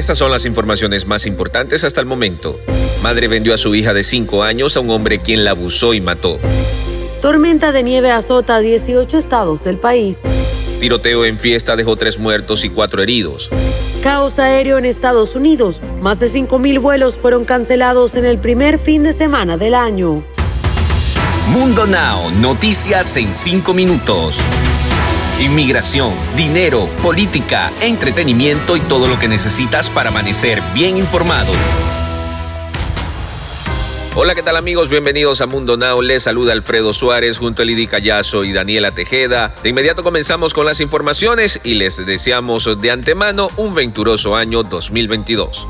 Estas son las informaciones más importantes hasta el momento. Madre vendió a su hija de 5 años a un hombre quien la abusó y mató. Tormenta de nieve azota 18 estados del país. Tiroteo en fiesta dejó 3 muertos y 4 heridos. Caos aéreo en Estados Unidos. Más de 5.000 vuelos fueron cancelados en el primer fin de semana del año. Mundo Now, noticias en 5 minutos. Inmigración, dinero, política, entretenimiento y todo lo que necesitas para amanecer bien informado. Hola, ¿qué tal amigos? Bienvenidos a Mundo Now. Les saluda Alfredo Suárez junto a Lidy Callazo y Daniela Tejeda. De inmediato comenzamos con las informaciones y les deseamos de antemano un venturoso año 2022.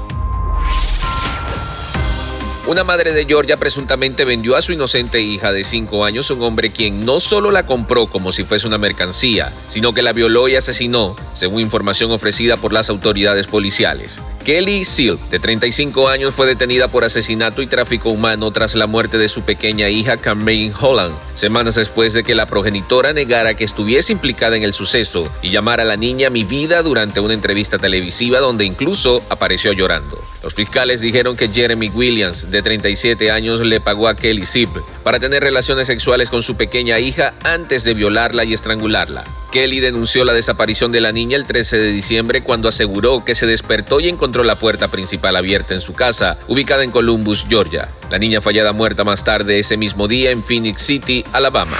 Una madre de Georgia presuntamente vendió a su inocente hija de 5 años a un hombre quien no solo la compró como si fuese una mercancía, sino que la violó y asesinó, según información ofrecida por las autoridades policiales. Kelly Seale, de 35 años, fue detenida por asesinato y tráfico humano tras la muerte de su pequeña hija Camille Holland, semanas después de que la progenitora negara que estuviese implicada en el suceso y llamara a la niña "mi vida" durante una entrevista televisiva donde incluso apareció llorando. Los fiscales dijeron que Jeremy Williams, de 37 años, le pagó a Kelly Zipp para tener relaciones sexuales con su pequeña hija antes de violarla y estrangularla. Kelly denunció la desaparición de la niña el 13 de diciembre cuando aseguró que se despertó y encontró la puerta principal abierta en su casa, ubicada en Columbus, Georgia. La niña fue hallada muerta más tarde ese mismo día en Phoenix City, Alabama.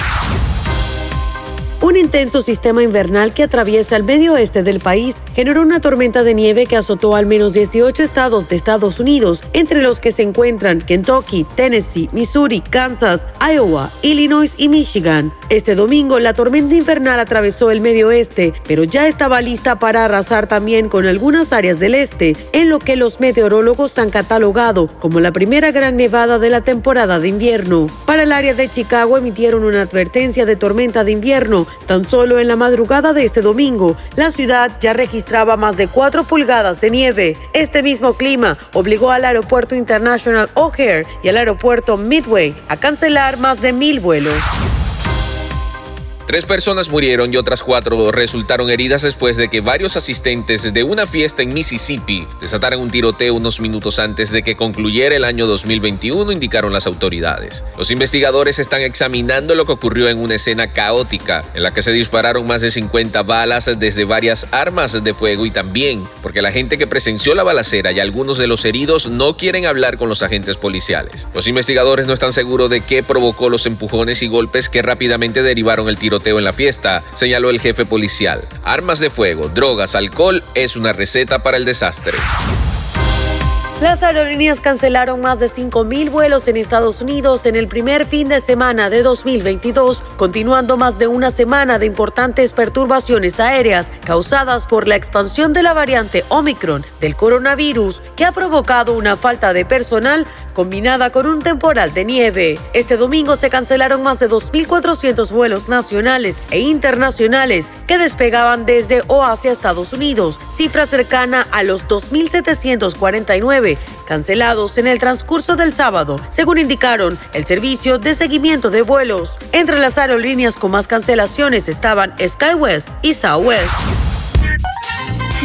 Un intenso sistema invernal que atraviesa el medio oeste del país generó una tormenta de nieve que azotó al menos 18 estados de Estados Unidos, entre los que se encuentran Kentucky, Tennessee, Missouri, Kansas, Iowa, Illinois y Michigan. Este domingo, la tormenta invernal atravesó el medio oeste, pero ya estaba lista para arrasar también con algunas áreas del este, en lo que los meteorólogos han catalogado como la primera gran nevada de la temporada de invierno. Para el área de Chicago emitieron una advertencia de tormenta de invierno. Tan solo en la madrugada de este domingo, la ciudad ya registraba más de 4 pulgadas de nieve. Este mismo clima obligó al aeropuerto internacional O'Hare y al aeropuerto Midway a cancelar más de 1.000 vuelos. 3 personas murieron y otras 4 resultaron heridas después de que varios asistentes de una fiesta en Mississippi desataran un tiroteo unos minutos antes de que concluyera el año 2021, indicaron las autoridades. Los investigadores están examinando lo que ocurrió en una escena caótica en la que se dispararon más de 50 balas desde varias armas de fuego, y también porque la gente que presenció la balacera y algunos de los heridos no quieren hablar con los agentes policiales. Los investigadores no están seguros de qué provocó los empujones y golpes que rápidamente derivaron el tiroteo en la fiesta, señaló el jefe policial. Armas de fuego, drogas, alcohol es una receta para el desastre. Las aerolíneas cancelaron más de 5.000 vuelos en Estados Unidos en el primer fin de semana de 2022, continuando más de una semana de importantes perturbaciones aéreas causadas por la expansión de la variante Omicron del coronavirus, que ha provocado una falta de personal combinada con un temporal de nieve. Este domingo se cancelaron más de 2.400 vuelos nacionales e internacionales que despegaban desde o hacia Estados Unidos, cifra cercana a los 2.749 cancelados en el transcurso del sábado, según indicaron el servicio de seguimiento de vuelos. Entre las aerolíneas con más cancelaciones estaban SkyWest y Southwest.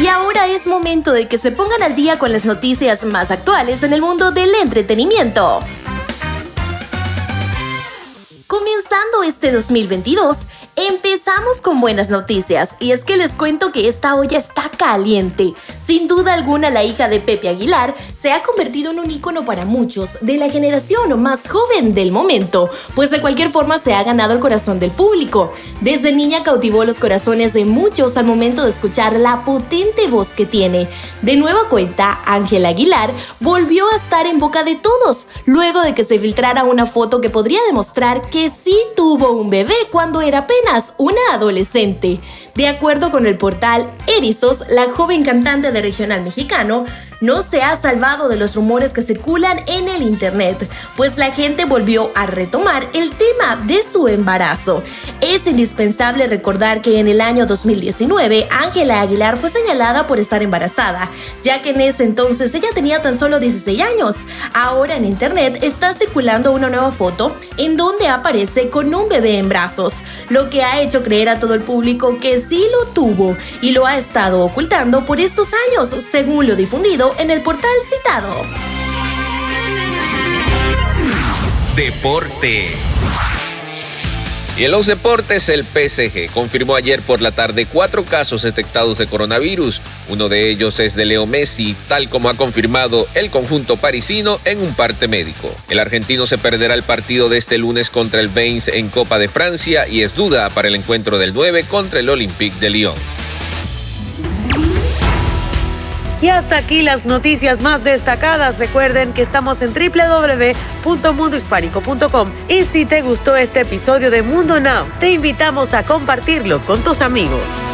Y ahora es momento de que se pongan al día con las noticias más actuales en el mundo del entretenimiento. Comenzando este 2022, empezamos con buenas noticias, y es que les cuento que esta olla está caliente. Sin duda alguna, la hija de Pepe Aguilar se ha convertido en un ícono para muchos de la generación más joven del momento, pues de cualquier forma se ha ganado el corazón del público. Desde niña cautivó los corazones de muchos al momento de escuchar la potente voz que tiene. De nueva cuenta, Ángela Aguilar volvió a estar en boca de todos, luego de que se filtrara una foto que podría demostrar que sí tuvo un bebé cuando era apenas una adolescente. De acuerdo con el portal Erisos, la joven cantante de regional mexicano no se ha salvado de los rumores que circulan en el internet, pues la gente volvió a retomar el tema de su embarazo. Es indispensable recordar que en el año 2019, Ángela Aguilar fue señalada por estar embarazada, ya que en ese entonces ella tenía tan solo 16 años. Ahora en internet está circulando una nueva foto en donde aparece con un bebé en brazos, lo que ha hecho creer a todo el público que sí lo tuvo y lo ha estado ocultando por estos años, según lo difundido en el portal citado. Deportes. Y en los deportes, el PSG confirmó ayer por la tarde 4 casos detectados de coronavirus. Uno de ellos es de Leo Messi, tal como ha confirmado el conjunto parisino en un parte médico. El argentino se perderá el partido de este lunes contra el Lens en Copa de Francia y es duda para el encuentro del 9 contra el Olympique de Lyon. Y hasta aquí las noticias más destacadas. Recuerden que estamos en www.mundohispánico.com. Y si te gustó este episodio de Mundo Now, te invitamos a compartirlo con tus amigos.